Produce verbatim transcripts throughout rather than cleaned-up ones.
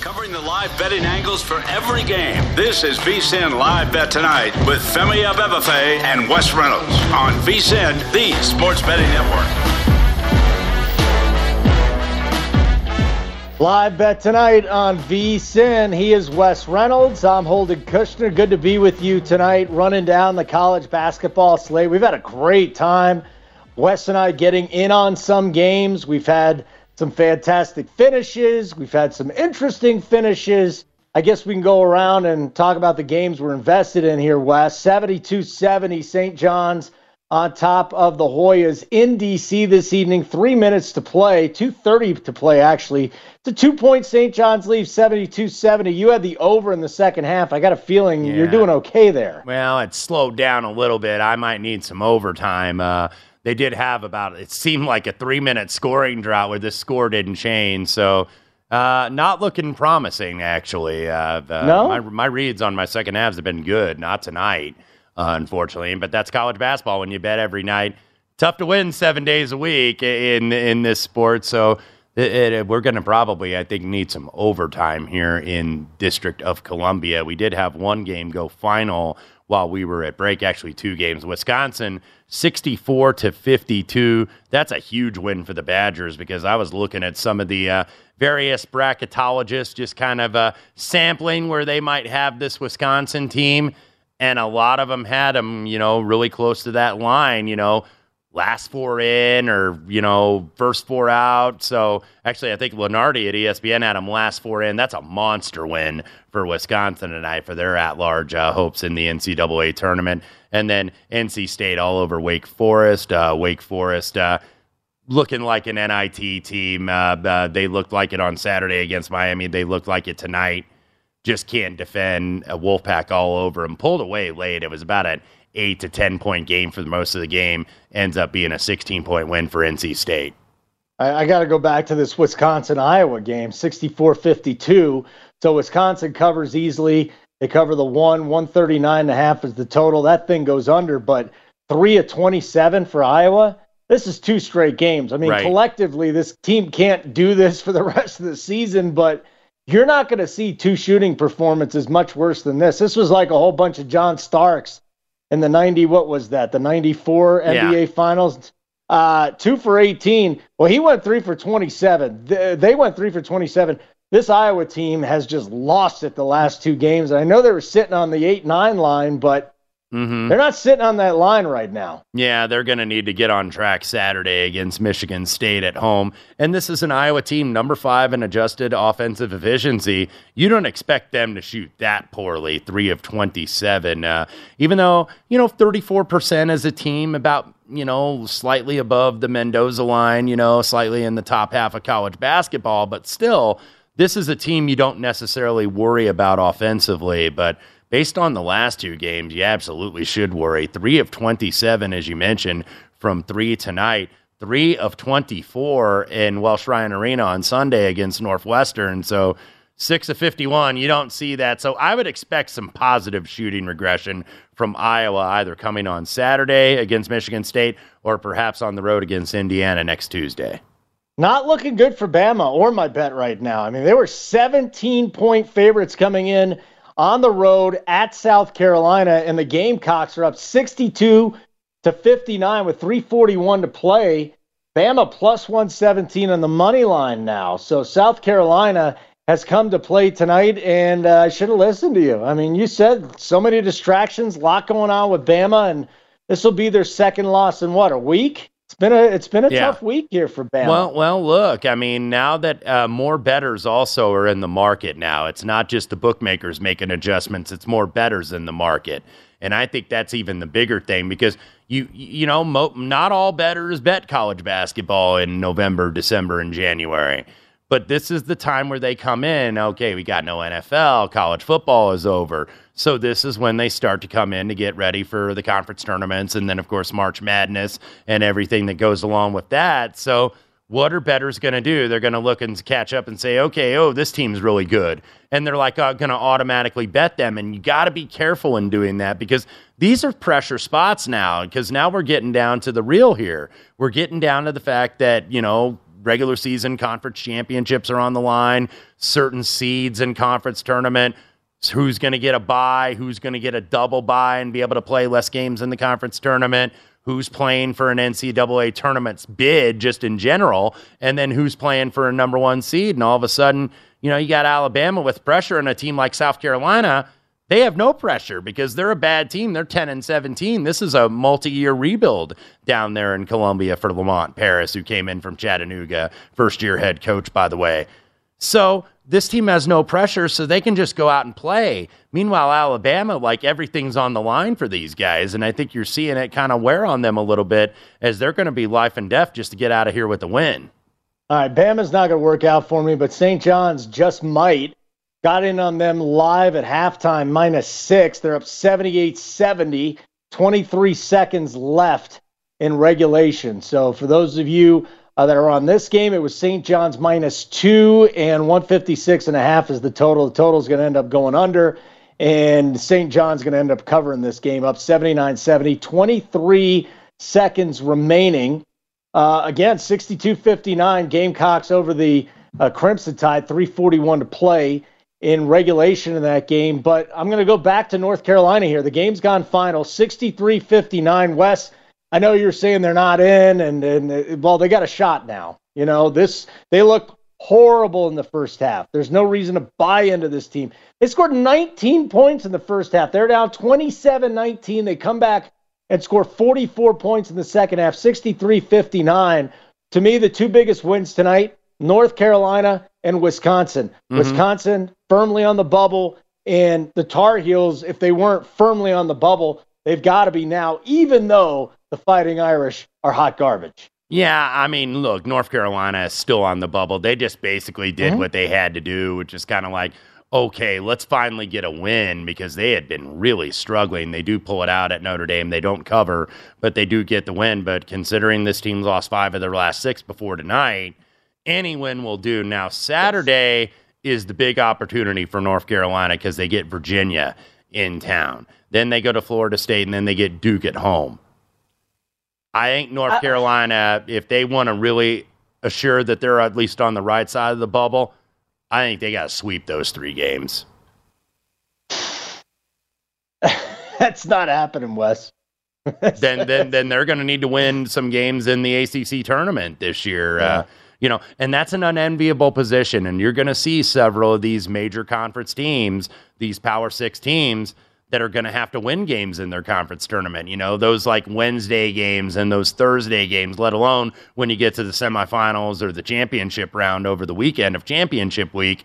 Covering the live betting angles for every game. This is V S I N Live Bet Tonight with Femi Abebefe and Wes Reynolds on V S I N, the sports betting network. Live Bet Tonight on V S I N. He is Wes Reynolds. I'm Holden Kushner. Good to be with you tonight, running down the college basketball slate. We've had a great time. Wes and I getting in on some games. We've had some fantastic finishes. We've had some interesting finishes. I guess we can go around and talk about the games we're invested in here, Wes. seventy-two seventy, Saint John's on top of the Hoyas in D C this evening. Three minutes to play, two thirty to play, actually. It's a two-point Saint John's lead, seventy-two seventy. You had the over in the second half. I got a feeling yeah. You're doing okay there. Well, it slowed down a little bit. I might need some overtime. Uh They did have about, it seemed like a three-minute scoring drought where this score didn't change. So uh, not looking promising, actually. Uh, the, no? My, my reads on my second halves have been good. Not tonight, uh, unfortunately. But that's college basketball when you bet every night. Tough to win seven days a week in in this sport. So it, it, we're going to probably, I think, need some overtime here in District of Columbia. We did have one game go final while we were at break, actually two games. Wisconsin, sixty-four to fifty-two. That's a huge win for the Badgers, because I was looking at some of the uh, various bracketologists just kind of uh, sampling where they might have this Wisconsin team, and a lot of them had them, you know, really close to that line, you know, last four in or, you know, first four out. So actually, I think Lenardi at E S P N had them last four in. That's a monster win for Wisconsin tonight for their at-large uh, hopes in the N C double A tournament. And then N C State all over Wake Forest. Uh, Wake Forest uh, looking like an N I T team. Uh, uh, they looked like it on Saturday against Miami. They looked like it tonight. Just can't defend. A Wolfpack all over them. Pulled away late. It was about an eight to ten point game for the most of the game. Ends up being a sixteen point win for N C State. I, I got to go back to this Wisconsin-Iowa game, sixty-four fifty-two. So Wisconsin covers easily. They cover the one, one thirty-nine and a half is the total. That thing goes under, but three of twenty-seven for Iowa. This is two straight games. I mean, right. Collectively, this team can't do this for the rest of the season, but you're not going to see two shooting performances much worse than this. This was like a whole bunch of John Starks in the ninety, what was that? The ninety-four N B A yeah. Finals. Uh, two for eighteen. Well, he went three for twenty-seven. They went three for twenty-seven. This Iowa team has just lost it the last two games. I know they were sitting on the eight nine line, but Mm-hmm. They're not sitting on that line right now. Yeah, they're going to need to get on track Saturday against Michigan State at home. And this is an Iowa team number five in adjusted offensive efficiency. You don't expect them to shoot that poorly, three of twenty-seven. Uh, even though, you know, thirty-four percent as a team, about, you know, slightly above the Mendoza line, you know, slightly in the top half of college basketball. But still, this is a team you don't necessarily worry about offensively, but based on the last two games, you absolutely should worry. three of twenty-seven, as you mentioned, from three tonight. three of twenty-four in Welsh Ryan Arena on Sunday against Northwestern. So six of fifty-one, you don't see that. So I would expect some positive shooting regression from Iowa, either coming on Saturday against Michigan State or perhaps on the road against Indiana next Tuesday. Not looking good for Bama or my bet right now. I mean, they were seventeen-point favorites coming in on the road at South Carolina, and the Gamecocks are up sixty-two to fifty-nine with three forty-one to play. Bama plus one seventeen on the money line now. So South Carolina has come to play tonight, and uh, I should have listened to you. I mean, you said so many distractions, a lot going on with Bama, and this will be their second loss in, what, a week? It's been a it's been a yeah. tough week here for Bama. Well, well, look, I mean, now that uh, more bettors also are in the market now, it's not just the bookmakers making adjustments, it's more bettors in the market. And I think that's even the bigger thing because, you you know, mo- not all bettors bet college basketball in November, December, and January. But this is the time where they come in, okay, we got no N F L, college football is over. So this is when they start to come in to get ready for the conference tournaments and then, of course, March Madness and everything that goes along with that. So what are bettors going to do? They're going to look and catch up and say, okay, oh, this team's really good. And they're like, oh, going to automatically bet them. And you got to be careful in doing that because these are pressure spots now because now we're getting down to the real here. We're getting down to the fact that, you know, regular season conference championships are on the line, certain seeds in conference tournament. So who's going to get a bye, who's going to get a double bye and be able to play less games in the conference tournament, who's playing for an N C double A tournament's bid just in general, and then who's playing for a number one seed. And all of a sudden, you know, you got Alabama with pressure and a team like South Carolina, they have no pressure because they're a bad team. They're ten and seventeen. This is a multi-year rebuild down there in Columbia for Lamont Paris, who came in from Chattanooga, first-year head coach, by the way. So this team has no pressure, so they can just go out and play. Meanwhile, Alabama, like, everything's on the line for these guys, and I think you're seeing it kind of wear on them a little bit as they're going to be life and death just to get out of here with a win. All right, Bama's not going to work out for me, but Saint John's just might. Got in on them live at halftime, minus six. They're up seventy-eight seventy, twenty-three seconds left in regulation. So for those of you Uh, that are on this game, it was Saint John's minus two, and one fifty-six and a half is the total. The total is going to end up going under, and Saint John's going to end up covering this game up seventy-nine seventy. twenty-three seconds remaining. Uh, again, sixty-two fifty-nine, Gamecocks over the uh, Crimson Tide, three forty-one to play in regulation in that game. But I'm going to go back to North Carolina here. The game's gone final, sixty-three fifty-nine. Wes, I know you're saying they're not in, and, and well, they got a shot now. You know, this they look horrible in the first half. There's no reason to buy into this team. They scored nineteen points in the first half. They're down twenty-seven nineteen. They come back and score forty-four points in the second half, sixty-three fifty-nine. To me, the two biggest wins tonight, North Carolina and Wisconsin. Mm-hmm. Wisconsin firmly on the bubble, and the Tar Heels, if they weren't firmly on the bubble, they've got to be now, even though the Fighting Irish are hot garbage. Yeah, I mean, look, North Carolina is still on the bubble. They just basically did mm-hmm. what they had to do, which is kind of like, okay, let's finally get a win because they had been really struggling. They do pull it out at Notre Dame. They don't cover, but they do get the win. But considering this team's lost five of their last six before tonight, any win will do. Now, Saturday yes. is the big opportunity for North Carolina because they get Virginia in town. Then they go to Florida State, and then they get Duke at home. I think North Carolina, if they want to really assure that they're at least on the right side of the bubble, I think they got to sweep those three games. That's not happening, Wes. then, then, then they're going to need to win some games in the A C C tournament this year. Yeah. Uh, you know, and that's an unenviable position. And you're going to see several of these major conference teams, these Power Six teams, that are going to have to win games in their conference tournament. You know, those like Wednesday games and those Thursday games, let alone when you get to the semifinals or the championship round over the weekend of championship week.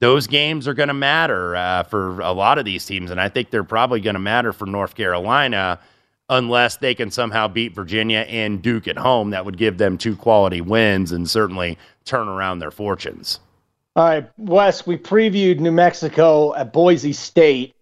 Those games are going to matter uh, for a lot of these teams, and I think they're probably going to matter for North Carolina unless they can somehow beat Virginia and Duke at home. That would give them two quality wins and certainly turn around their fortunes. All right, Wes, we previewed New Mexico at Boise State.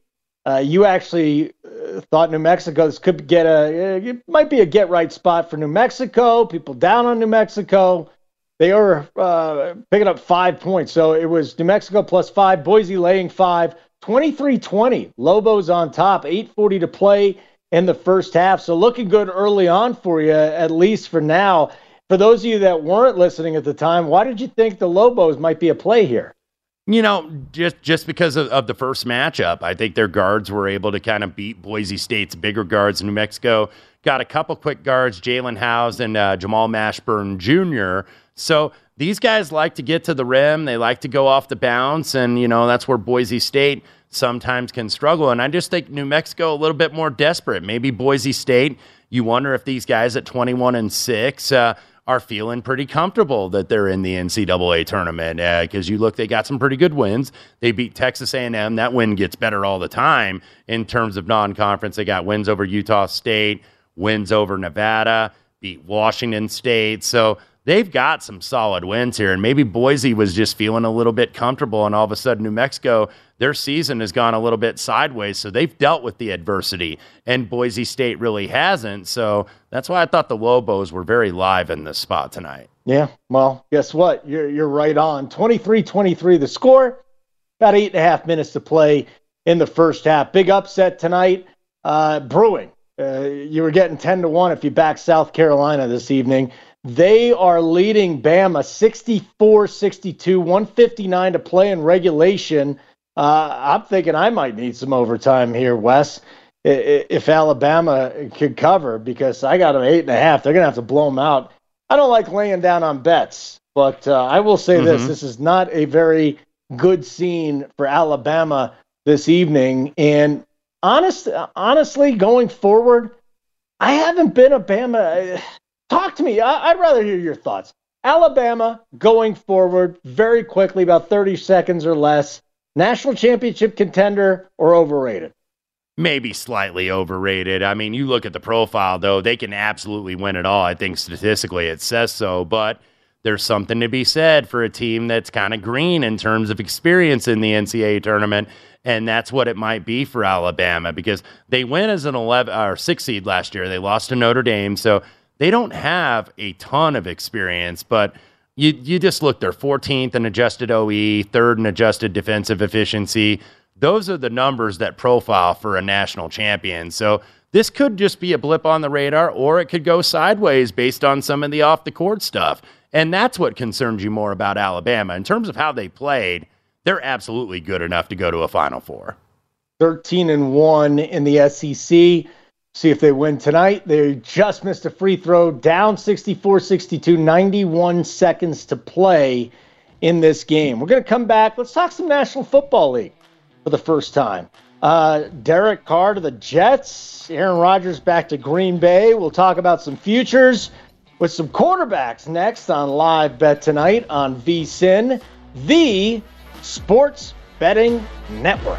Uh, you actually uh, thought New Mexico this could get a – it might be a get-right spot for New Mexico, people down on New Mexico. They are uh, picking up five points. So it was New Mexico plus five, Boise laying five, twenty-three twenty. Lobos on top, eight forty to play in the first half. So looking good early on for you, at least for now. For those of you that weren't listening at the time, why did you think the Lobos might be a play here? You know, just just because of, of the first matchup, I think their guards were able to kind of beat Boise State's bigger guards. New Mexico got a couple quick guards, Jalen Howes and uh, Jamal Mashburn Junior So these guys like to get to the rim. They like to go off the bounce, and, you know, that's where Boise State sometimes can struggle. And I just think New Mexico a little bit more desperate. Maybe Boise State, you wonder if these guys at twenty-one and six uh, are feeling pretty comfortable that they're in the N C double A tournament, because uh, you look, they got some pretty good wins. They beat Texas A and M. That win gets better all the time in terms of non-conference. They got wins over Utah State, wins over Nevada, beat Washington State. So they've got some solid wins here, and maybe Boise was just feeling a little bit comfortable, and all of a sudden New Mexico, their season has gone a little bit sideways, so they've dealt with the adversity, and Boise State really hasn't. So that's why I thought the Lobos were very live in this spot tonight. Yeah, well, guess what? You're you're right on. twenty-three twenty-three the score, about eight and a half minutes to play in the first half. Big upset tonight, uh, brewing. Uh, you were getting ten to one if you back South Carolina this evening. They are leading Bama sixty-four sixty-two, one fifty-nine to play in regulation. Uh, I'm thinking I might need some overtime here, Wes, if Alabama could cover, because I got them eight and a half. They're going to have to blow them out. I don't like laying down on bets, but uh, I will say mm-hmm. this. This is not a very good scene for Alabama this evening. And honest, honestly, going forward, I haven't been a Bama... Talk to me. I, I'd rather hear your thoughts. Alabama going forward very quickly, about thirty seconds or less. National championship contender or overrated? Maybe slightly overrated. I mean, you look at the profile, though, they can absolutely win it all. I think statistically it says so, but there's something to be said for a team that's kind of green in terms of experience in the N C double A tournament, and that's what it might be for Alabama, because they went as an eleven or six seed last year. They lost to Notre Dame, so they don't have a ton of experience, but you you just look, they're fourteenth in adjusted O E, third in adjusted defensive efficiency. Those are the numbers that profile for a national champion. So this could just be a blip on the radar, or it could go sideways based on some of the off-the-court stuff. And that's what concerns you more about Alabama. In terms of how they played, they're absolutely good enough to go to a Final Four. thirteen and one in the S E C. See if they win tonight. They just missed a free throw, down sixty-four sixty-two, ninety-one seconds to play in this game. We're going to come back. Let's talk some National Football League for the first time. Uh, Derek Carr to the Jets. Aaron Rodgers back to Green Bay. We'll talk about some futures with some quarterbacks next on Live Bet Tonight on V S I N, the Sports Betting Network.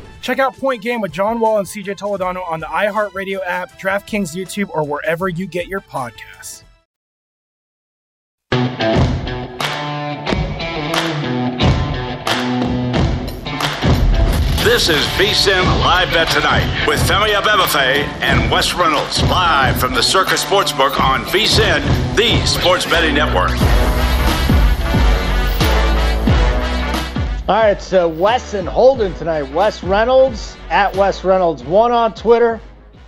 Check out Point Game with John Wall and C J Toledano on the iHeartRadio app, DraftKings YouTube, or wherever you get your podcasts. This is V S I N Live Bet Tonight with Femi Abebefe and Wes Reynolds, live from the Circus Sportsbook on V S I N, the sports betting network. All right, so Wes and Holden tonight. Wes Reynolds, at Wes Reynolds one on Twitter.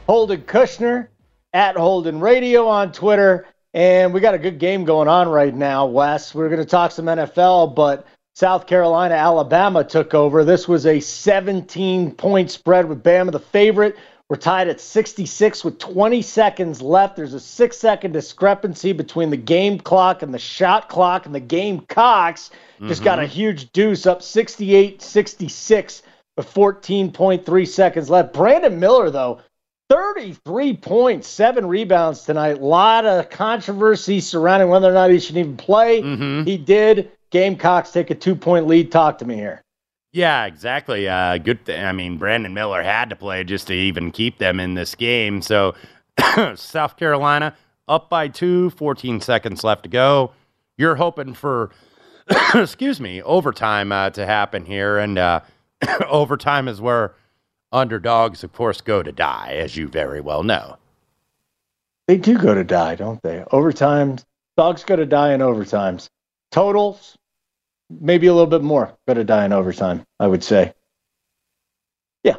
Holden Kushner, at Holden Radio on Twitter. And we got a good game going on right now, Wes. We're going to talk some N F L, but South Carolina, Alabama took over. This was a seventeen-point spread with Bama the favorite. We're tied at sixty-six with twenty seconds left. There's a six-second discrepancy between the game clock and the shot clock, and the Gamecocks mm-hmm. just got a huge deuce up sixty-eight sixty-six with fourteen point three seconds left. Brandon Miller, though, thirty-three points, seven rebounds tonight. A lot of controversy surrounding whether or not he should even play. Mm-hmm. He did. Gamecocks take a two-point lead. Talk to me here. Yeah, exactly. Uh, good. Th- I mean, Brandon Miller had to play just to even keep them in this game. So South Carolina up by two, fourteen seconds left to go. You're hoping for, excuse me, overtime uh, to happen here. And uh, overtime is where underdogs, of course, go to die, as you very well know. They do go to die, don't they? Overtime, dogs go to die in overtimes. Totals. Maybe a little bit more. Better die in overtime, I would say. Yeah.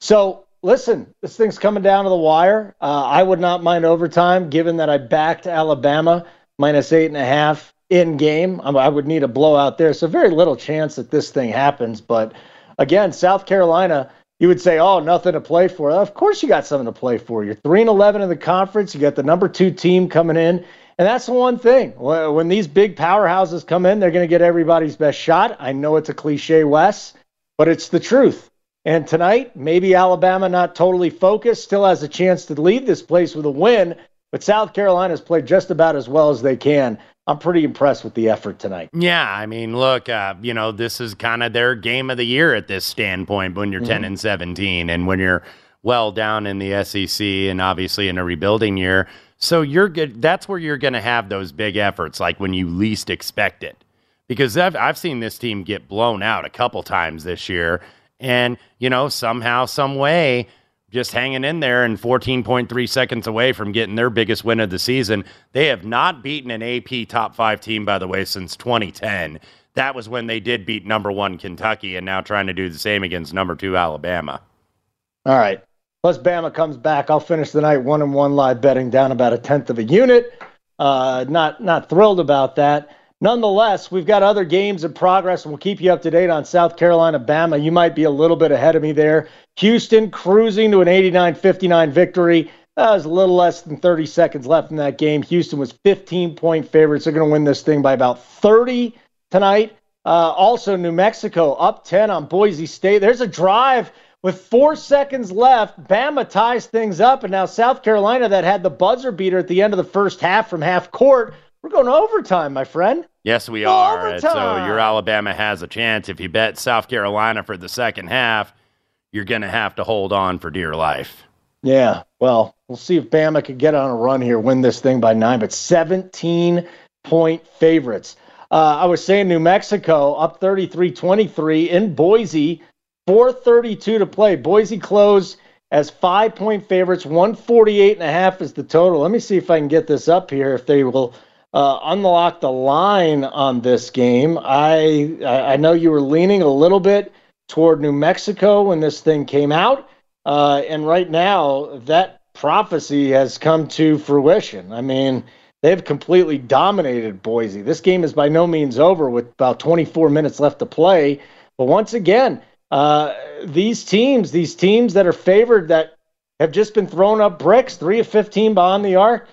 So, listen, this thing's coming down to the wire. Uh, I would not mind overtime, given that I backed Alabama minus eight and a half in game. I, I would need a blowout there. So, very little chance that this thing happens. But, again, South Carolina, you would say, oh, nothing to play for. Of course you got something to play for. You're three and eleven in the conference. You got the number two team coming in. And that's the one thing. When these big powerhouses come in, they're going to get everybody's best shot. I know it's a cliche, Wes, but it's the truth. And tonight, maybe Alabama not totally focused, still has a chance to leave this place with a win, but South Carolina's played just about as well as they can. I'm pretty impressed with the effort tonight. Yeah, I mean, look, uh, you know, this is kind of their game of the year at this standpoint when you're mm-hmm. ten and seventeen and when you're well down in the S E C and obviously in a rebuilding year. So you're good. That's where you're going to have those big efforts, like when you least expect it, because I've, I've seen this team get blown out a couple times this year. And, you know, somehow, some way, just hanging in there and fourteen point three seconds away from getting their biggest win of the season. They have not beaten an A P top five team, by the way, since twenty ten. That was when they did beat number one Kentucky, and now trying to do the same against number two Alabama. All right. Plus, Bama comes back. I'll finish the night one and one live betting down about a tenth of a unit. Uh, not not thrilled about that. Nonetheless, we've got other games in progress, and we'll keep you up to date on South Carolina, Bama. You might be a little bit ahead of me there. Houston cruising to an eighty-nine fifty-nine victory. That was a little less than thirty seconds left in that game. Houston was fifteen-point favorites. They're going to win this thing by about thirty tonight. Uh, also, New Mexico up ten on Boise State. There's a drive With four seconds left, Bama ties things up, and now South Carolina, that had the buzzer beater at the end of the first half from half court, we're going to overtime, my friend. Yes, we are. And so your Alabama has a chance. If you bet South Carolina for the second half, you're going to have to hold on for dear life. Yeah, well, we'll see if Bama can get on a run here, win this thing by nine, but seventeen-point favorites. Uh, I was saying New Mexico up thirty-three twenty-three in Boise, four thirty-two to play. Boise closed as five-point favorites, one forty-eight and a half is the total. Let me see if I can get this up here, if they will uh, unlock the line on this game. I I know you were leaning a little bit toward New Mexico when this thing came out, uh, and right now that prophecy has come to fruition. I mean, they've completely dominated Boise. This game is by no means over with about twenty-four minutes left to play, but once again, Uh, these teams, these teams that are favored that have just been throwing up bricks, three of fifteen behind the arc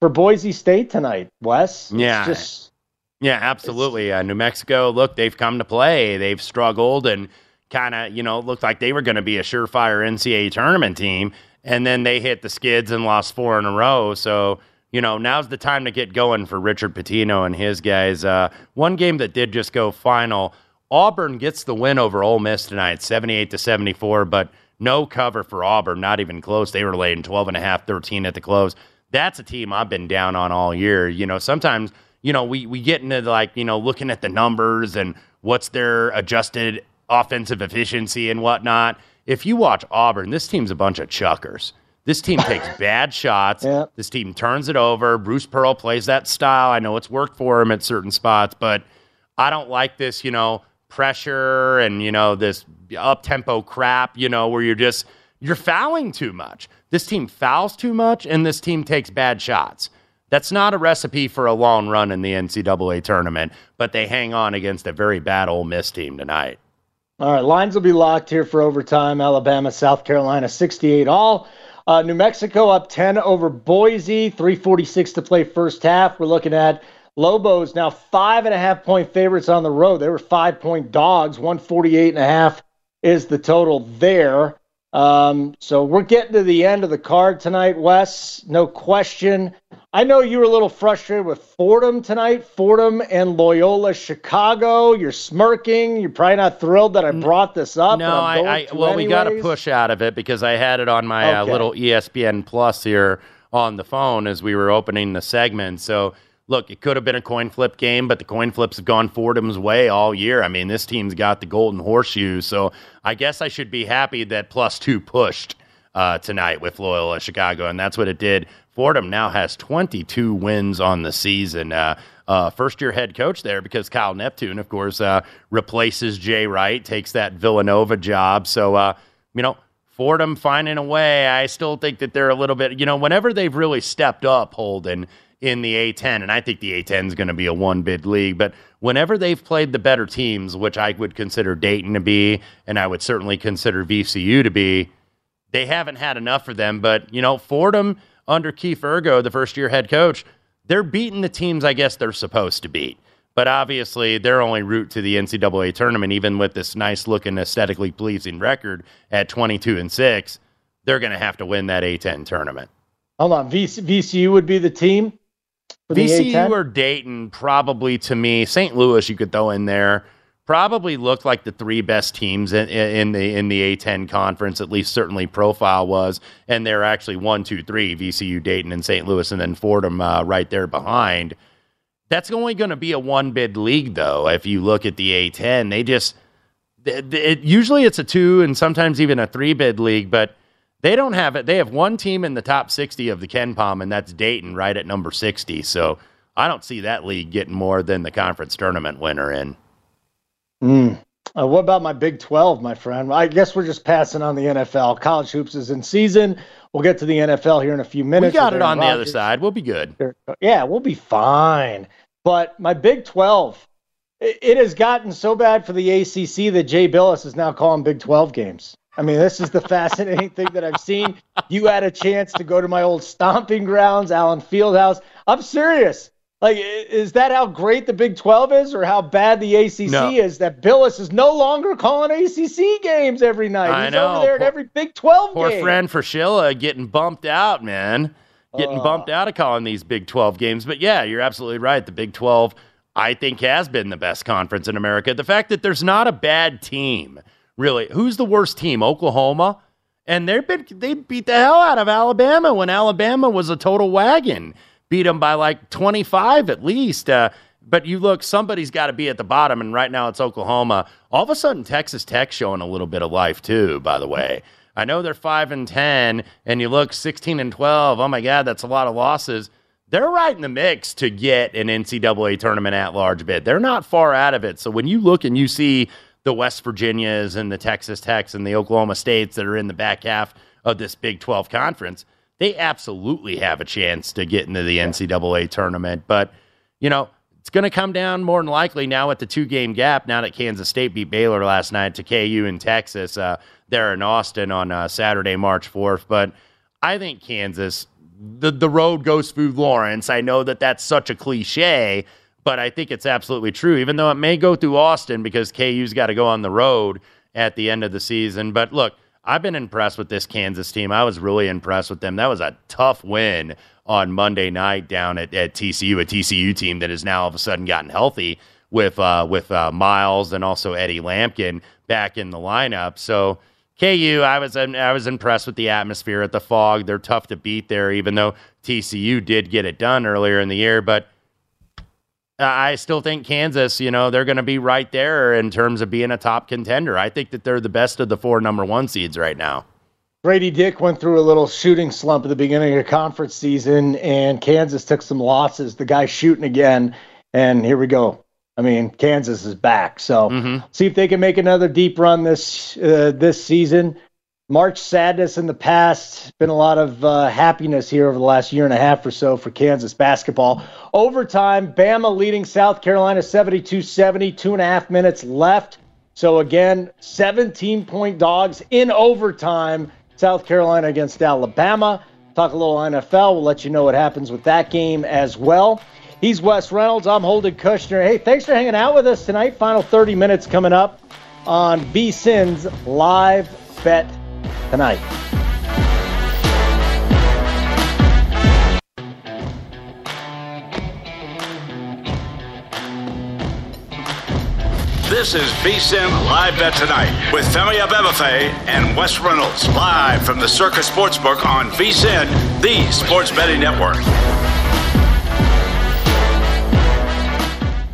for Boise State tonight, Wes. Yeah, just, yeah, absolutely. Uh, New Mexico, look, they've come to play. They've struggled and kind of, you know, looked like they were going to be a surefire N C double A tournament team, and then they hit the skids and lost four in a row. So, you know, now's the time to get going for Richard Pitino and his guys. Uh, one game that did just go final, Auburn gets the win over Ole Miss tonight, seventy-eight to seventy-four, but no cover for Auburn, not even close. They were laying twelve and a half, thirteen at the close. That's a team I've been down on all year. You know, sometimes, you know, we, we get into, like, you know, looking at the numbers and what's their adjusted offensive efficiency and whatnot. If you watch Auburn, this team's a bunch of chuckers. This team takes bad shots. Yeah. This team turns it over. Bruce Pearl plays that style. I know it's worked for him at certain spots, but I don't like this, you know, pressure and, you know, this up-tempo crap, you know, where you're just, you're fouling too much. This team fouls too much, and this team takes bad shots. That's not a recipe for a long run in the N C double A tournament, but they hang on against a very bad Ole Miss team tonight. All right, lines will be locked here for overtime. Alabama, South Carolina, sixty-eight all. Uh, New Mexico up ten over Boise, three forty-six to play first half. We're looking at Lobos now five and a half point favorites on the road. They were five point dogs. one forty-eight and a half is the total there. Um, so we're getting to the end of the card tonight, Wes. No question. I know you were a little frustrated with Fordham tonight. Fordham and Loyola Chicago. You're smirking. You're probably not thrilled that I brought this up. No, I, I well, anyways. We got a push out of it because I had it on my okay. uh, little E S P N Plus here on the phone as we were opening the segment. So, look, it could have been a coin flip game, but the coin flips have gone Fordham's way all year. I mean, this team's got the golden horseshoe, so I guess I should be happy that plus two pushed uh, tonight with Loyola Chicago, and that's what it did. Fordham now has twenty-two wins on the season. Uh, uh, first-year head coach there because Kyle Neptune, of course, uh, replaces Jay Wright, takes that Villanova job. So, uh, you know, Fordham finding a way. I still think that they're a little bit, you know, whenever they've really stepped up, Holden, in the A ten, and I think the A ten is going to be a one-bid league, but whenever they've played the better teams, which I would consider Dayton to be, and I would certainly consider V C U to be, they haven't had enough for them. But, you know, Fordham under Keith Ergo, the first-year head coach, they're beating the teams I guess they're supposed to beat. But obviously, their only route to the N C double A tournament, even with this nice-looking, aesthetically pleasing record at twenty-two and six, they're going to have to win that A ten tournament. Hold on, V C U would be the team? V C U or Dayton, probably, to me, Saint Louis you could throw in there, probably looked like the three best teams in, in the in the A ten conference, at least certainly profile was, and they're actually one, two, three, V C U, Dayton, and Saint Louis, and then Fordham uh, right there behind. That's only going to be a one-bid league, though, if you look at the A ten. They just it, it, usually it's a two and sometimes even a three-bid league, but they don't have it. They have one team in the top sixty of the Kenpom, and that's Dayton right at number sixty. So I don't see that league getting more than the conference tournament winner in. Mm. Uh, what about my Big twelve, my friend? I guess we're just passing on the N F L. College hoops is in season. We'll get to the N F L here in a few minutes. We got it on the other side. We'll be good. Yeah, we'll be fine. But my Big twelve, it has gotten so bad for the A C C that Jay Billis is now calling Big twelve games. I mean, this is the fascinating thing that I've seen. You had a chance to go to my old stomping grounds, Allen Fieldhouse. I'm serious. Like, is that how great the Big twelve is or how bad the A C C no. is that Billis is no longer calling A C C games every night? I He's know. over there poor, at every Big twelve poor game. Poor friend Fraschilla getting bumped out, man. Getting uh. bumped out of calling these Big twelve games. But, yeah, you're absolutely right. The Big twelve, I think, has been the best conference in America. The fact that there's not a bad team, really. Who's the worst team? Oklahoma? And they've been, they beat the hell out of Alabama when Alabama was a total wagon. Beat them by like twenty-five at least. Uh, but you look, somebody's got to be at the bottom, and right now it's Oklahoma. All of a sudden, Texas Tech's showing a little bit of life too, by the way. I know they're five and ten, and you look sixteen and twelve. Oh, my God, that's a lot of losses. They're right in the mix to get an N C double A tournament at-large bid. They're not far out of it. So when you look and you see the West Virginias and the Texas Techs and the Oklahoma States that are in the back half of this Big twelve conference, they absolutely have a chance to get into the N C double A tournament. But, you know, it's going to come down more than likely now at the two-game gap, now that Kansas State beat Baylor last night, to K U in Texas uh, there in Austin on uh, Saturday, March fourth. But I think Kansas, the, the road goes through Lawrence. I know that that's such a cliche, but I think it's absolutely true, even though it may go through Austin because K U's got to go on the road at the end of the season. But, look, I've been impressed with this Kansas team. I was really impressed with them. That was a tough win on Monday night down at, at T C U, a T C U team that has now all of a sudden gotten healthy with uh, with uh, Miles and also Eddie Lampkin back in the lineup. So K U, I was I was impressed with the atmosphere at the Fog. They're tough to beat there, even though T C U did get it done earlier in the year. But uh, I still think Kansas, you know, they're going to be right there in terms of being a top contender. I think that they're the best of the four number one seeds right now. Grady Dick went through a little shooting slump at the beginning of the conference season, and Kansas took some losses. The guy's shooting again, and here we go. I mean, Kansas is back. So mm-hmm. see if they can make another deep run this uh, this season. March sadness in the past, been a lot of uh, happiness here over the last year and a half or so for Kansas basketball. Overtime, Bama leading South Carolina seventy-two seventy, two and a half minutes left. So again, seventeen-point dogs in overtime, South Carolina against Alabama. Talk a little N F L. We'll let you know what happens with that game as well. He's Wes Reynolds. I'm Holden Kushner. Hey, thanks for hanging out with us tonight. Final thirty minutes coming up on V S I N's Live Bet tonight. This is V S I N Live Bet Tonight with Femi Abebefe and Wes Reynolds, live from the Circus Sportsbook on V S I N, the sports betting network.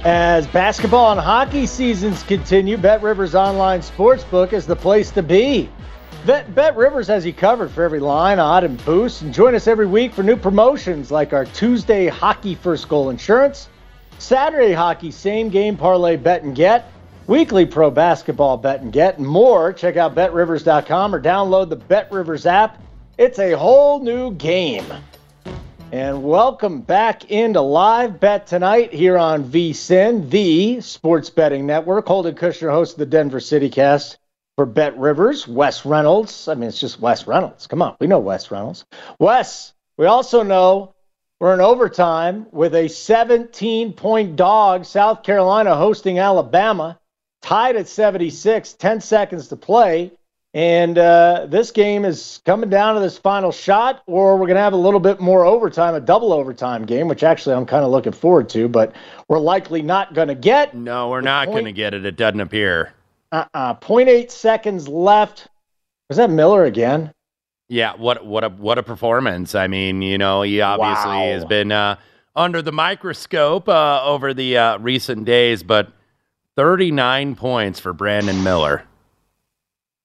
As basketball and hockey seasons continue, BetRivers Online Sportsbook is the place to be. Bet, Bet Rivers has you covered for every line, odd, and boost. And join us every week for new promotions like our Tuesday Hockey First Goal Insurance, Saturday Hockey Same Game Parlay Bet and Get, Weekly Pro Basketball Bet and Get, and more. Check out Bet Rivers dot com or download the BetRivers app. It's a whole new game. And welcome back into Live Bet Tonight here on V S I N, the sports betting network. Holden Kushner, host of the Denver CityCast. For Bet Rivers, Wes Reynolds. I mean, it's just Wes Reynolds. Come on, we know Wes Reynolds. Wes, we also know we're in overtime with a seventeen-point dog, South Carolina hosting Alabama, tied at seventy-six, ten seconds to play. And uh, this game is coming down to this final shot, or we're going to have a little bit more overtime, a double overtime game, which actually I'm kind of looking forward to, but we're likely not going to get. No, we're not going to get it. It doesn't appear. Uh-uh. zero point eight seconds left. Was that Miller again? Yeah, what what a what a performance. I mean, you know, he obviously wow. has been uh, under the microscope uh, over the uh, recent days, but thirty-nine points for Brandon Miller.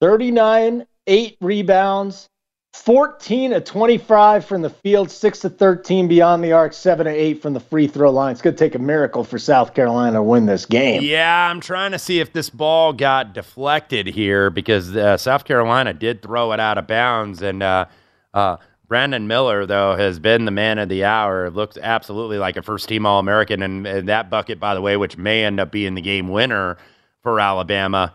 thirty-nine, eight rebounds, fourteen of twenty-five from the field, six of thirteen beyond the arc, seven of eight from the free throw line. It's going to take a miracle for South Carolina to win this game. Yeah, I'm trying to see if this ball got deflected here because uh, South Carolina did throw it out of bounds. And uh, uh, Brandon Miller, though, has been the man of the hour. Looks absolutely like a first-team All-American. And, and that bucket, by the way, which may end up being the game winner for Alabama,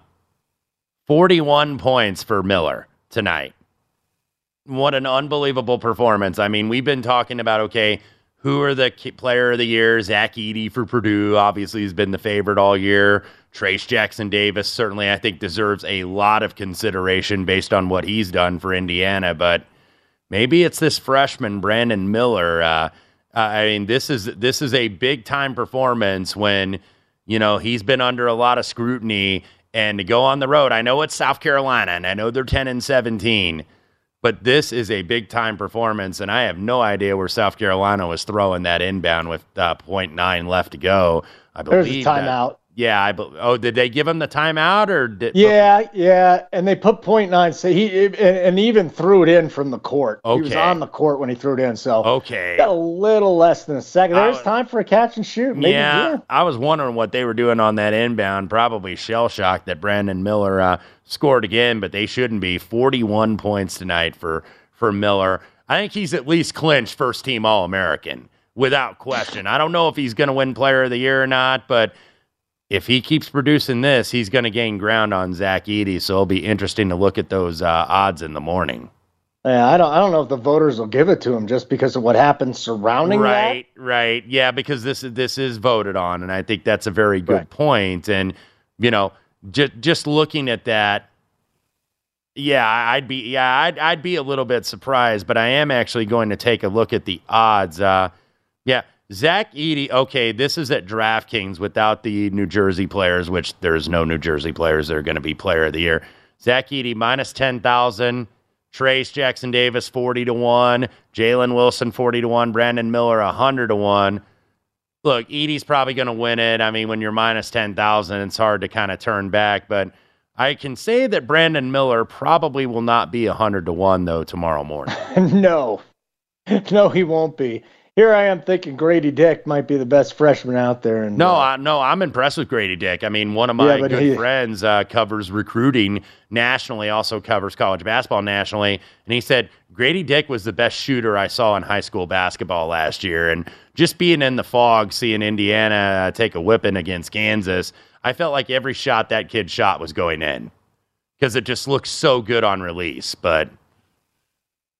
forty-one points for Miller tonight. What an unbelievable performance. I mean, we've been talking about, okay, who are the player of the year? Zach Edey for Purdue, obviously, has been the favorite all year. Trace Jackson Davis certainly, I think, deserves a lot of consideration based on what he's done for Indiana. But maybe it's this freshman, Brandon Miller. Uh, I mean, this is this is a big-time performance when, you know, he's been under a lot of scrutiny. And to go on the road, I know it's South Carolina, and I know they're ten and seventeen, but this is a big-time performance, and I have no idea where South Carolina was throwing that inbound with uh, point nine left to go. I believe There's a timeout. That, yeah. I be- oh, did they give him the timeout? or did, Yeah, but- yeah, and they put point nine, so he, and, and even threw it in from the court. Okay. He was on the court when he threw it in, so okay. Got a little less than a second. There's was- time for a catch and shoot. Maybe yeah, yeah, I was wondering what they were doing on that inbound, probably shell-shocked that Brandon Miller uh, – scored again, but they shouldn't be. forty-one points tonight for for Miller. I think he's at least clinched first-team All-American without question. I don't know if he's going to win Player of the Year or not, but if he keeps producing this, he's going to gain ground on Zach Edey, so it'll be interesting to look at those uh, odds in the morning. Yeah, I don't I don't know if the voters will give it to him just because of what happened surrounding right, that. Right, right. Yeah, because this, this is voted on, and I think that's a very good right. point. And, you know, Just, just looking at that, yeah, I'd be, yeah, I'd, I'd be a little bit surprised, but I am actually going to take a look at the odds. Uh, yeah, Zach Edey. Okay, this is at DraftKings without the New Jersey players, which there's no New Jersey players that are going to be Player of the Year. Zach Edey minus ten thousand. Trace Jackson Davis forty to one. Jalen Wilson forty to one. Brandon Miller a hundred to one. Look, Edey's probably going to win it. I mean, when you're minus ten thousand, it's hard to kind of turn back. But I can say that Brandon Miller probably will not be one hundred to one, though, tomorrow morning. no. No, he won't be. Here I am thinking Grady Dick might be the best freshman out there. And, no, uh, I, no, I'm impressed with Grady Dick. I mean, one of my yeah, good he, friends uh, covers recruiting nationally, also covers college basketball nationally, and he said Grady Dick was the best shooter I saw in high school basketball last year. And just being in the fog, seeing Indiana take a whipping against Kansas, I felt like every shot that kid shot was going in because it just looked so good on release, but...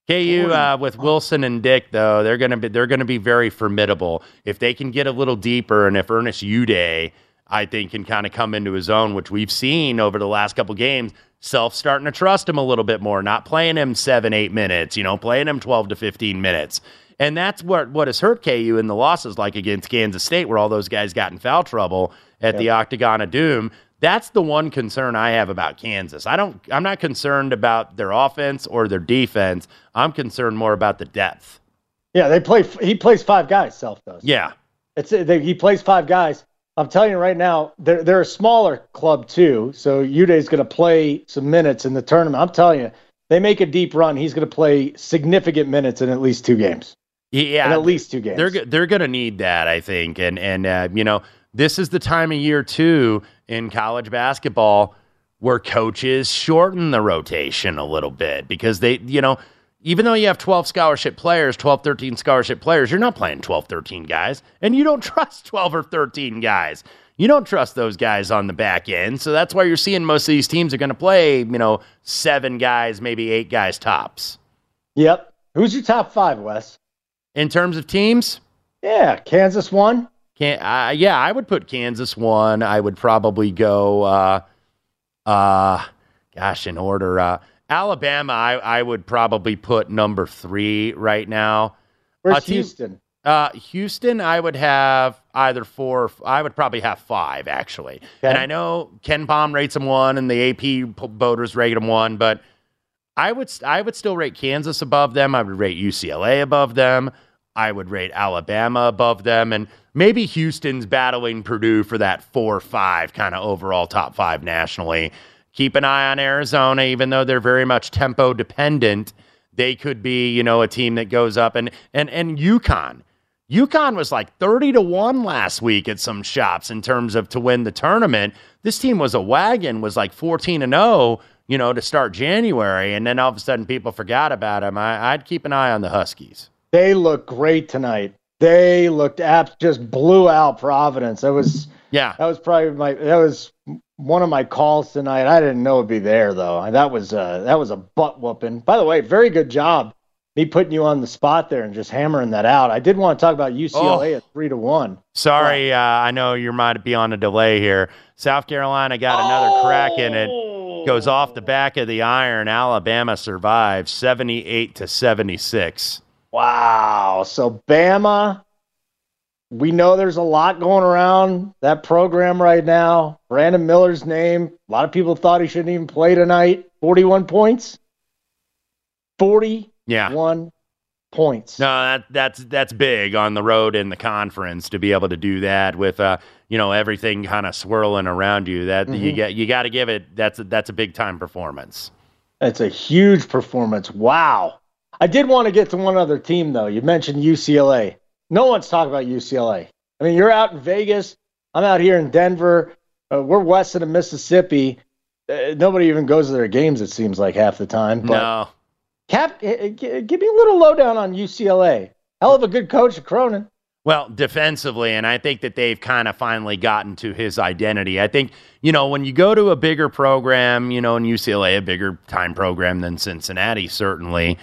K U uh, with Wilson and Dick, though, they're gonna be they're gonna be very formidable if they can get a little deeper, and if Ernest Uday, I think, can kind of come into his own, which we've seen over the last couple games. Self starting to trust him a little bit more, not playing him seven, eight minutes, you know, playing him twelve to fifteen minutes, and that's what what has hurt K U in the losses, like against Kansas State, where all those guys got in foul trouble at yep. the Octagon of Doom. That's the one concern I have about Kansas. I don't, I'm not concerned about their offense or their defense. I'm concerned more about the depth. Yeah, they play. He plays five guys. Self does. Yeah, it's they, he plays five guys. I'm telling you right now, they're they're a smaller club too. So Uday's going to play some minutes in the tournament. I'm telling you, they make a deep run, he's going to play significant minutes in at least two games. Yeah, in at least two games. They're they're going to need that, I think. And and uh, you know, this is the time of year too in college basketball where coaches shorten the rotation a little bit because they, you know, even though you have twelve scholarship players, twelve, thirteen scholarship players, you're not playing twelve, thirteen guys, and you don't trust twelve or thirteen guys. You don't trust those guys on the back end. So that's why you're seeing most of these teams are going to play, you know, seven guys, maybe eight guys tops. Yep. Who's your top five, Wes? In terms of teams? Yeah. Kansas one. Can, uh, yeah, I would put Kansas one. I would probably go, uh, uh, gosh, in order. Uh, Alabama, I, I would probably put number three right now. Where's uh, team, Houston? Uh, Houston, I would have either four. Or f- I would probably have five, actually. Okay. And I know Kenpom rates them one, and the A P voters rate them one, but I would I would still rate Kansas above them. I would rate U C L A above them. I would rate Alabama above them, and maybe Houston's battling Purdue for that four five kind of overall top five nationally. Keep an eye on Arizona, even though they're very much tempo dependent. They could be, you know, a team that goes up. And and and UConn. UConn was like thirty to one last week at some shops in terms of to win the tournament. This team was a wagon, was like fourteen and oh, you know, to start January. And then all of a sudden people forgot about them. I, I'd keep an eye on the Huskies. They look great tonight. They looked apt, just blew out Providence. That was yeah. That was probably my that was one of my calls tonight. I didn't know it'd be there though. That was uh that was a butt whooping. By the way, very good job me putting you on the spot there and just hammering that out. I did want to talk about U C L A oh. at three to one. Sorry, uh, I know you might be on a delay here. South Carolina got oh. another crack in it. Goes off the back of the iron. Alabama survives seventy-eight to seventy-six. Wow. So Bama, we know there's a lot going around that program right now. Brandon Miller's name. A lot of people thought he shouldn't even play tonight. Forty-one points. Forty. Yeah, one points. No, that that's that's big on the road in the conference to be able to do that with uh you know everything kind of swirling around you. That mm-hmm. you get you got to give it. That's a, that's a big time performance. That's a huge performance. Wow. I did want to get to one other team though. You mentioned U C L A. No one's talking about U C L A. I mean, you're out in Vegas. I'm out here in Denver. Uh, we're west of the Mississippi. Uh, nobody even goes to their games. It seems like half the time. But no. Cap, give me a little lowdown on U C L A. Hell of a good coach at Cronin. Well, defensively, and I think that they've kind of finally gotten to his identity. I think, you know, when you go to a bigger program, you know, in U C L A, a bigger time program than Cincinnati, certainly,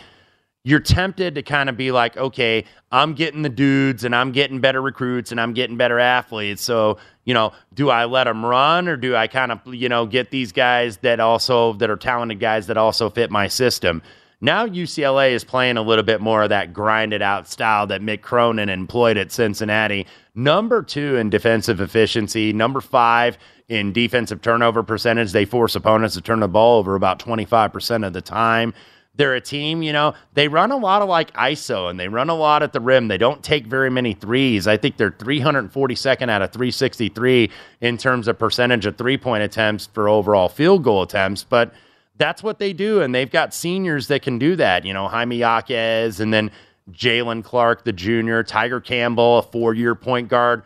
you're tempted to kind of be like, okay, I'm getting the dudes and I'm getting better recruits and I'm getting better athletes. So, you know, do I let them run or do I kind of, you know, get these guys that also, that are talented guys that also fit my system? Now U C L A is playing a little bit more of that grinded-out style that Mick Cronin employed at Cincinnati. Number two in defensive efficiency, number five in defensive turnover percentage. They force opponents to turn the ball over about twenty-five percent of the time. They're a team, you know, they run a lot of like I S O, and they run a lot at the rim. They don't take very many threes. I think they're three hundred forty-second out of three sixty-three in terms of percentage of three-point attempts for overall field goal attempts, but that's what they do, and they've got seniors that can do that. You know, Jaime Jaquez and then Jalen Clark, the junior, Tiger Campbell, a four-year point guard.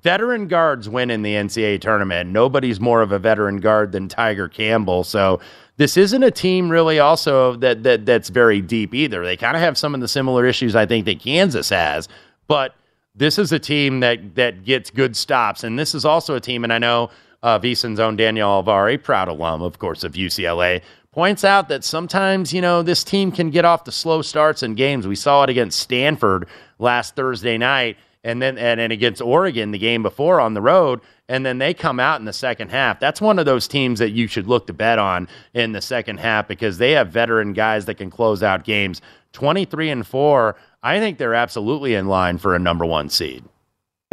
Veteran guards win in the N C double A tournament. Nobody's more of a veteran guard than Tiger Campbell. So this isn't a team really also that that that's very deep either. They kind of have some of the similar issues I think that Kansas has, but this is a team that that gets good stops, and this is also a team, and I know Uh, VSiN's own Daniel Alvari, proud alum, of course, of U C L A, points out that sometimes, you know, this team can get off the slow starts in games. We saw it against Stanford last Thursday night and then and, and against Oregon the game before on the road, and then they come out in the second half. That's one of those teams that you should look to bet on in the second half because they have veteran guys that can close out games. twenty-three and four, I think they're absolutely in line for a number one seed.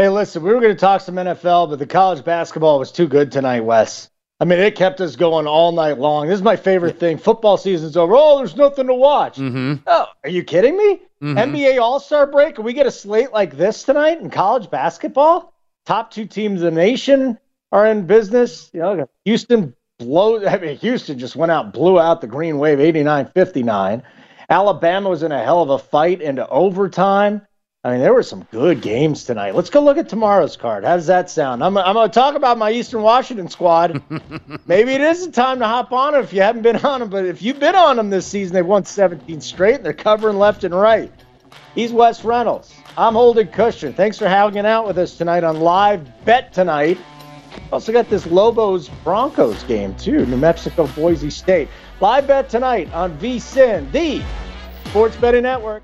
Hey, listen, we were going to talk some N F L, but the college basketball was too good tonight, Wes. I mean, it kept us going all night long. This is my favorite thing. Football season's over. Oh, there's nothing to watch. Mm-hmm. Oh, are you kidding me? Mm-hmm. N B A All-Star break? We get a slate like this tonight in college basketball? Top two teams in the nation are in business. You know, Houston blow, I mean, Houston just went out, blew out the Green Wave, eighty-nine fifty-nine. Alabama was in a hell of a fight into overtime. I mean, there were some good games tonight. Let's go look at tomorrow's card. How does that sound? I'm, I'm going to talk about my Eastern Washington squad. Maybe it is the time to hop on them if you haven't been on them. But if you've been on them this season, they've won seventeen straight, and they're covering left and right. He's Wes Reynolds. I'm Holden Kushner. Thanks for hanging out with us tonight on Live Bet Tonight. Also got this Lobos-Broncos game, too, New Mexico-Boise State. Live Bet Tonight on VSiN, the Sports Betting Network.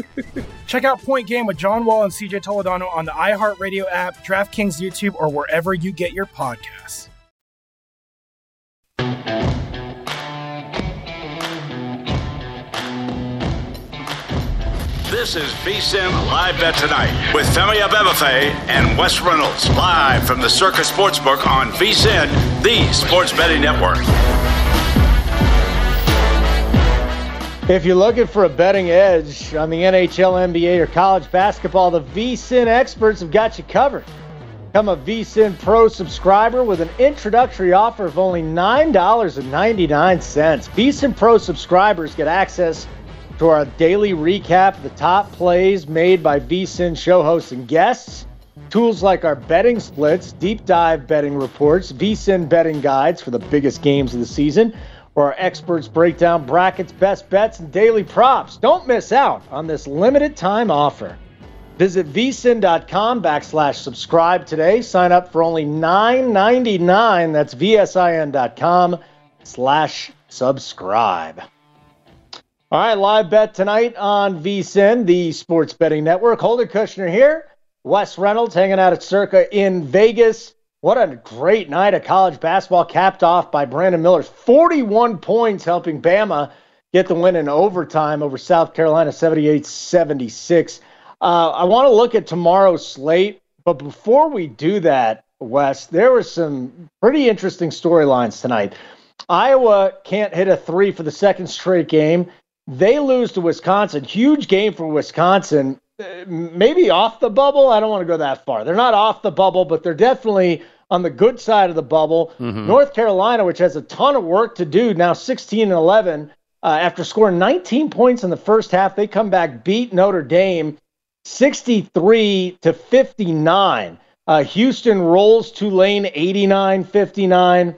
Check out Point Game with John Wall and C J Toledano on the iHeartRadio app, DraftKings YouTube, or wherever you get your podcasts. This is V S I N Live Bet Tonight with Femi Abebefe and Wes Reynolds, live from the Circus Sportsbook on V S I N, the sports betting network. If you're looking for a betting edge on the N H L, N B A, or college basketball, the V S I N experts have got you covered. Become a V S I N Pro subscriber with an introductory offer of only nine dollars and ninety-nine cents. V S I N Pro subscribers get access to our daily recap of the top plays made by V S I N show hosts and guests, tools like our betting splits, deep dive betting reports, V S I N betting guides for the biggest games of the season, where our experts break down brackets, best bets, and daily props. Don't miss out on this limited time offer. Visit vsin.com backslash subscribe today. Sign up for only nine dollars and ninety-nine cents. That's vsin.com slash subscribe. All right, live bet tonight on V S I N, the sports betting network. Holden Kushner here. Wes Reynolds hanging out at Circa in Vegas. What a great night of college basketball, capped off by Brandon Miller's forty-one points, helping Bama get the win in overtime over South Carolina, seventy-eight seventy-six. Uh, I want to look at tomorrow's slate, but before we do that, Wes, there were some pretty interesting storylines tonight. Iowa can't hit a three for the second straight game. They lose to Wisconsin. Huge game for Wisconsin. Maybe off the bubble. I don't want to go that far. They're not off the bubble, but they're definitely on the good side of the bubble. Mm-hmm. North Carolina, which has a ton of work to do, now sixteen and eleven. Uh, after scoring nineteen points in the first half, they come back, beat Notre Dame sixty-three to fifty-nine. Uh, Houston rolls Tulane eighty-nine fifty-nine.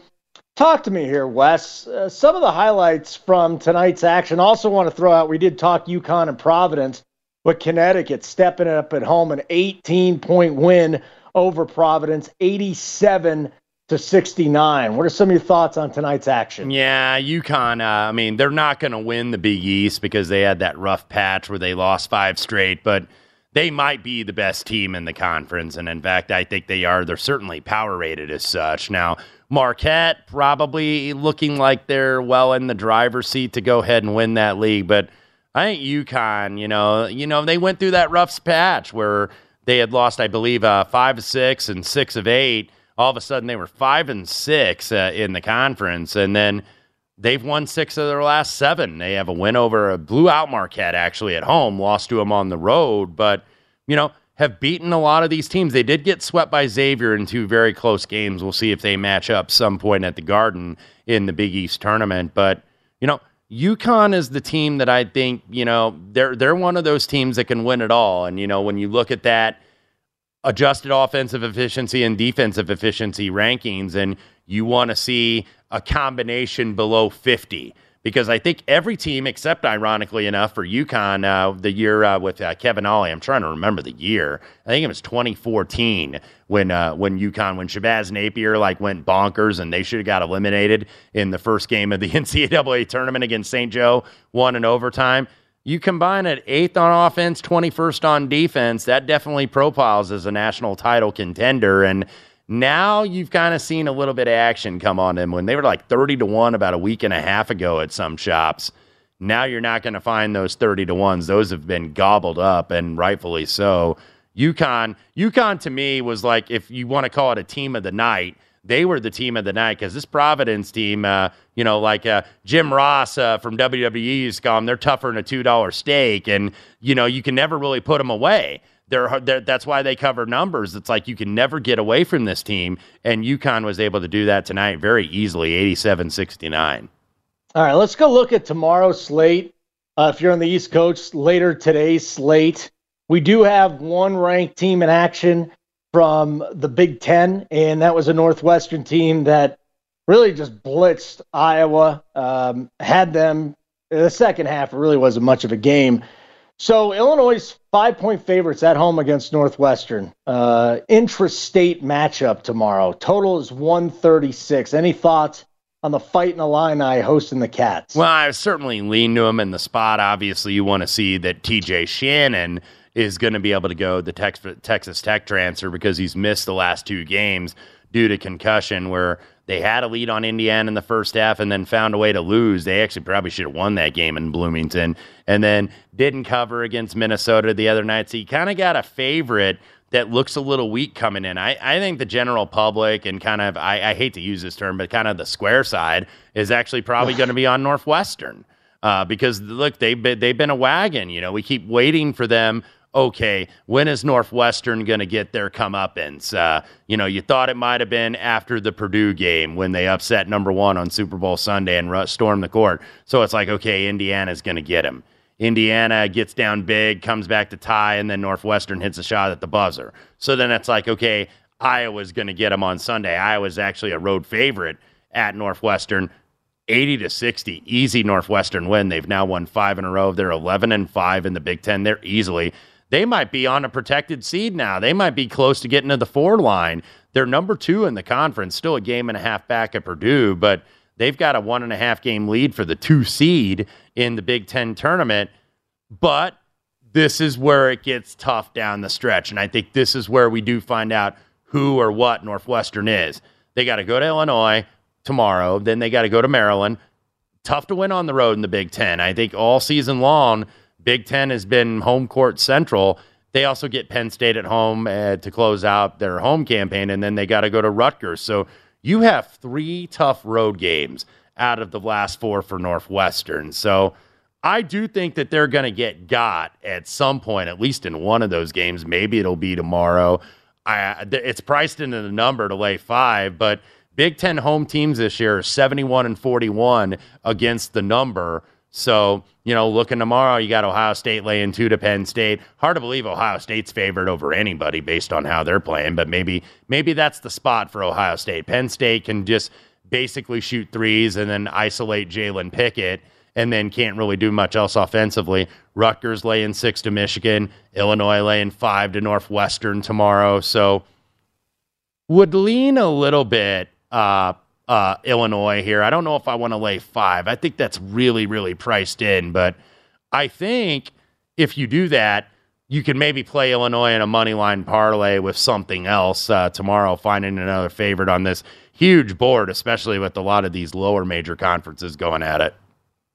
Talk to me here, Wes. Uh, some of the highlights from tonight's action. Also want to throw out, we did talk UConn and Providence, but Connecticut stepping it up at home, an eighteen-point win over Providence, eighty-seven to sixty-nine. What are some of your thoughts on tonight's action? Yeah, UConn, uh, I mean, they're not going to win the Big East because they had that rough patch where they lost five straight, but they might be the best team in the conference, and in fact, I think they are. They're certainly power-rated as such. Now, Marquette probably looking like they're well in the driver's seat to go ahead and win that league, but I think UConn, you know, you know, they went through that rough patch where they had lost, I believe, uh, five of six and six of eight. All of a sudden, they were five and six uh, in the conference, and then they've won six of their last seven. They have a win over a blew out Marquette actually at home, lost to them on the road, but you know, have beaten a lot of these teams. They did get swept by Xavier in two very close games. We'll see if they match up some point at the Garden in the Big East tournament, but you know, UConn is the team that I think, you know, they're they're one of those teams that can win it all. And, you know, when you look at that adjusted offensive efficiency and defensive efficiency rankings, and you want to see a combination below fifty, because I think every team, except ironically enough for UConn, uh, the year uh, with uh, Kevin Ollie, I'm trying to remember the year. I think it was twenty fourteen when uh, when UConn, when Shabazz Napier like went bonkers and they should have got eliminated in the first game of the N C A A tournament against Saint Joe, won in overtime. You combine it eighth on offense, twenty-first on defense, that definitely profiles as a national title contender. And now you've kind of seen a little bit of action come on them when they were like thirty to one about a week and a half ago at some shops. Now you're not going to find those thirty to ones. Those have been gobbled up, and rightfully so. UConn, UConn to me was like, if you want to call it a team of the night, they were the team of the night, because this Providence team, uh, you know, like uh, Jim Ross uh, from W W E used to call them, they're tougher than a two dollar steak, and, you know, you can never really put them away. They're, they're, that's why they cover numbers. It's like you can never get away from this team, and UConn was able to do that tonight very easily, eighty-seven sixty-nine. All right, let's go look at tomorrow's slate. Uh, if you're on the East Coast, later today's slate. We do have one ranked team in action from the Big Ten, and that was a Northwestern team that really just blitzed Iowa, um, had them. The second half really wasn't much of a game. So Illinois' five-point favorites at home against Northwestern. Uh, intrastate matchup tomorrow. Total is one thirty-six. Any thoughts on the Fighting Illini hosting the Cats? Well, I certainly lean to them in the spot. Obviously, you want to see that T J Shannon is going to be able to go the Tex- Texas Tech transfer, because he's missed the last two games due to concussion, where they had a lead on Indiana in the first half and then found a way to lose. They actually probably should have won that game in Bloomington, and then didn't cover against Minnesota the other night. So you kind of got a favorite that looks a little weak coming in. I, I think the general public and kind of, I, I hate to use this term, but kind of the square side is actually probably going to be on Northwestern uh, because, look, they've been, they've been a wagon. You know, we keep waiting for them. Okay, when is Northwestern going to get their comeuppance? Uh, you know, you thought it might have been after the Purdue game when they upset number one on Super Bowl Sunday and stormed the court. So it's like, okay, Indiana's going to get him. Indiana gets down big, comes back to tie, and then Northwestern hits a shot at the buzzer. So then it's like, okay, Iowa's going to get him on Sunday. Iowa's actually a road favorite at Northwestern. eighty to sixty, easy Northwestern win. They've now won five in a row. They're eleven and five in the Big Ten. They're easily... They might be on a protected seed now. They might be close to getting to the four line. They're number two in the conference, still a game and a half back at Purdue, but they've got a one and a half game lead for the two seed in the Big Ten tournament. But this is where it gets tough down the stretch, and I think this is where we do find out who or what Northwestern is. They got to go to Illinois tomorrow. Then they got to go to Maryland. Tough to win on the road in the Big Ten. I think all season long, Big Ten has been home court central. They also get Penn State at home uh, to close out their home campaign, and then they got to go to Rutgers. So you have three tough road games out of the last four for Northwestern. So I do think that they're going to get got at some point, at least in one of those games. Maybe it'll be tomorrow. I, it's priced into the number to lay five, but Big Ten home teams this year are seventy-one and forty-one against the number. So, you know, looking tomorrow, you got Ohio State laying two to Penn State. Hard to believe Ohio State's favored over anybody based on how they're playing, but maybe maybe that's the spot for Ohio State. Penn State can just basically shoot threes and then isolate Jalen Pickett and then can't really do much else offensively. Rutgers laying six to Michigan. Illinois laying five to Northwestern tomorrow. So would lean a little bit uh Uh, Illinois here. I don't know if I want to lay five. I think that's really, really priced in, but I think if you do that, you can maybe play Illinois in a money line parlay with something else uh, tomorrow, finding another favorite on this huge board, especially with a lot of these lower major conferences going at it.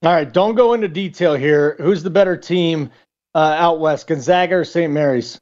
All right, don't go into detail here. Who's the better team uh, out west, Gonzaga or Saint Mary's?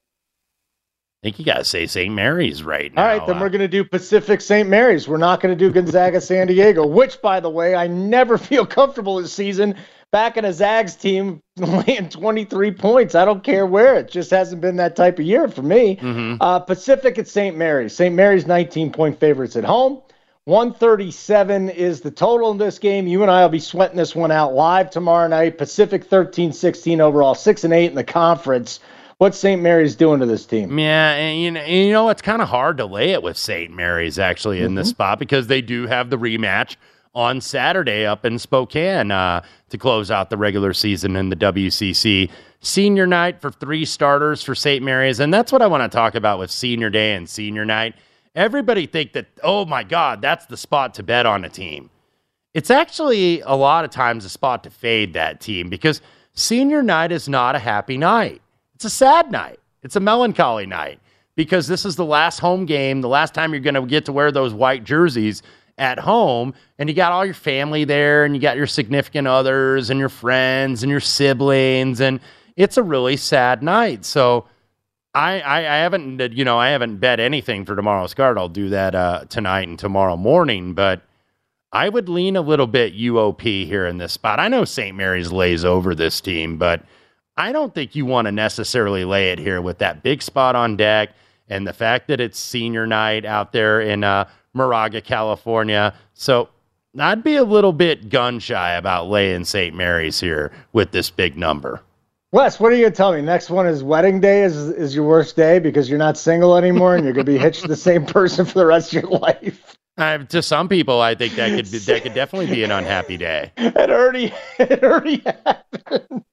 I think you got to say Saint Mary's right now. All right, then uh, we're going to do Pacific Saint Mary's. We're not going to do Gonzaga San Diego, which, by the way, I never feel comfortable this season. Back in a Zags team laying twenty-three points. I don't care where. It just hasn't been that type of year for me. Mm-hmm. Uh, Pacific at Saint Mary's. Saint Mary's nineteen-point favorites at home. one thirty-seven is the total in this game. You and I will be sweating this one out live tomorrow night. Pacific thirteen sixteen overall, six and eight in the conference. What's Saint Mary's doing to this team? Yeah, and you know, and you know it's kind of hard to lay it with Saint Mary's actually in mm-hmm. this spot because they do have the rematch on Saturday up in Spokane uh, to close out the regular season in the W C C. Senior night for three starters for Saint Mary's, and that's what I want to talk about with senior day and senior night. Everybody think that, oh my God, that's the spot to bet on a team. It's actually a lot of times a spot to fade that team because senior night is not a happy night. It's a sad night. It's a melancholy night because this is the last home game, the last time you're going to get to wear those white jerseys at home, and you got all your family there, and you got your significant others, and your friends, and your siblings, and it's a really sad night. So I, I, I haven't, you know, I haven't bet anything for tomorrow's card. I'll do that uh, tonight and tomorrow morning, but I would lean a little bit U O P here in this spot. I know Saint Mary's lays over this team, but I don't think you want to necessarily lay it here with that big spot on deck and the fact that it's senior night out there in uh, Moraga, California. So I'd be a little bit gun shy about laying Saint Mary's here with this big number. Wes, what are you going to tell me? Next one is wedding day is, is your worst day because you're not single anymore and you're going to be hitched to the same person for the rest of your life. Uh, to some people, I think that could be, that could definitely be an unhappy day. It already, it already happened.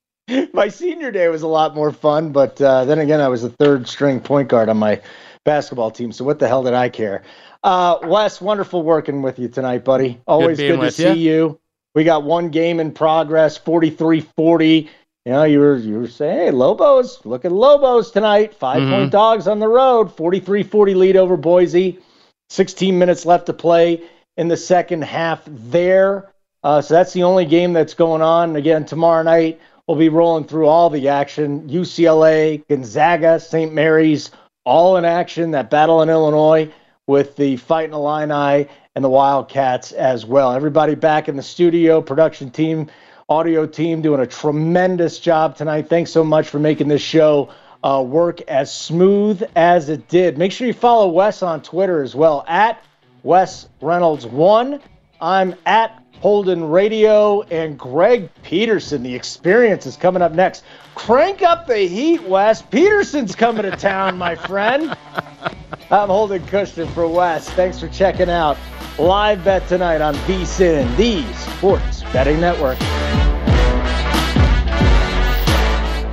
My senior day was a lot more fun, but uh, then again, I was the third string point guard on my basketball team, so what the hell did I care? Uh, Wes, wonderful working with you tonight, buddy. Always good, good to see you. you. We got one game in progress, forty-three forty. You know, you were you were saying, hey, Lobos, look at Lobos tonight. Five-point mm-hmm. dogs on the road, forty-three forty lead over Boise. sixteen minutes left to play in the second half there. Uh, so that's the only game that's going on. Again, tomorrow night we'll be rolling through all the action. U C L A, Gonzaga, Saint Mary's, all in action. That battle in Illinois with the Fighting Illini and the Wildcats as well. Everybody back in the studio, production team, audio team doing a tremendous job tonight. Thanks so much for making this show Uh, work as smooth as it did. Make sure you follow Wes on Twitter as well, at Wes Reynolds one. I'm at Holden Radio, and Greg Peterson, the experience, is coming up next. Crank up the heat, Wes. Peterson's coming to town, my friend. I'm Holden Kushner for Wes. Thanks for checking out Live Bet tonight on V S I N, the Sports Betting Network.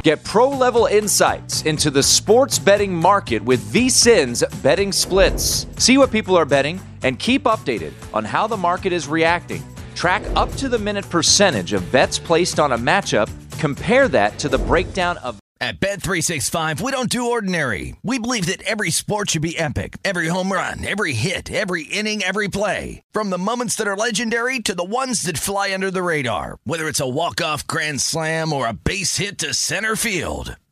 Get pro-level insights into the sports betting market with V S I N's Betting Splits. See what people are betting and keep updated on how the market is reacting. Track up-to-the-minute percentage of bets placed on a matchup. Compare that to the breakdown of... At Bet three sixty-five, we don't do ordinary. We believe that every sport should be epic. Every home run, every hit, every inning, every play. From the moments that are legendary to the ones that fly under the radar. Whether it's a walk-off grand slam or a base hit to center field.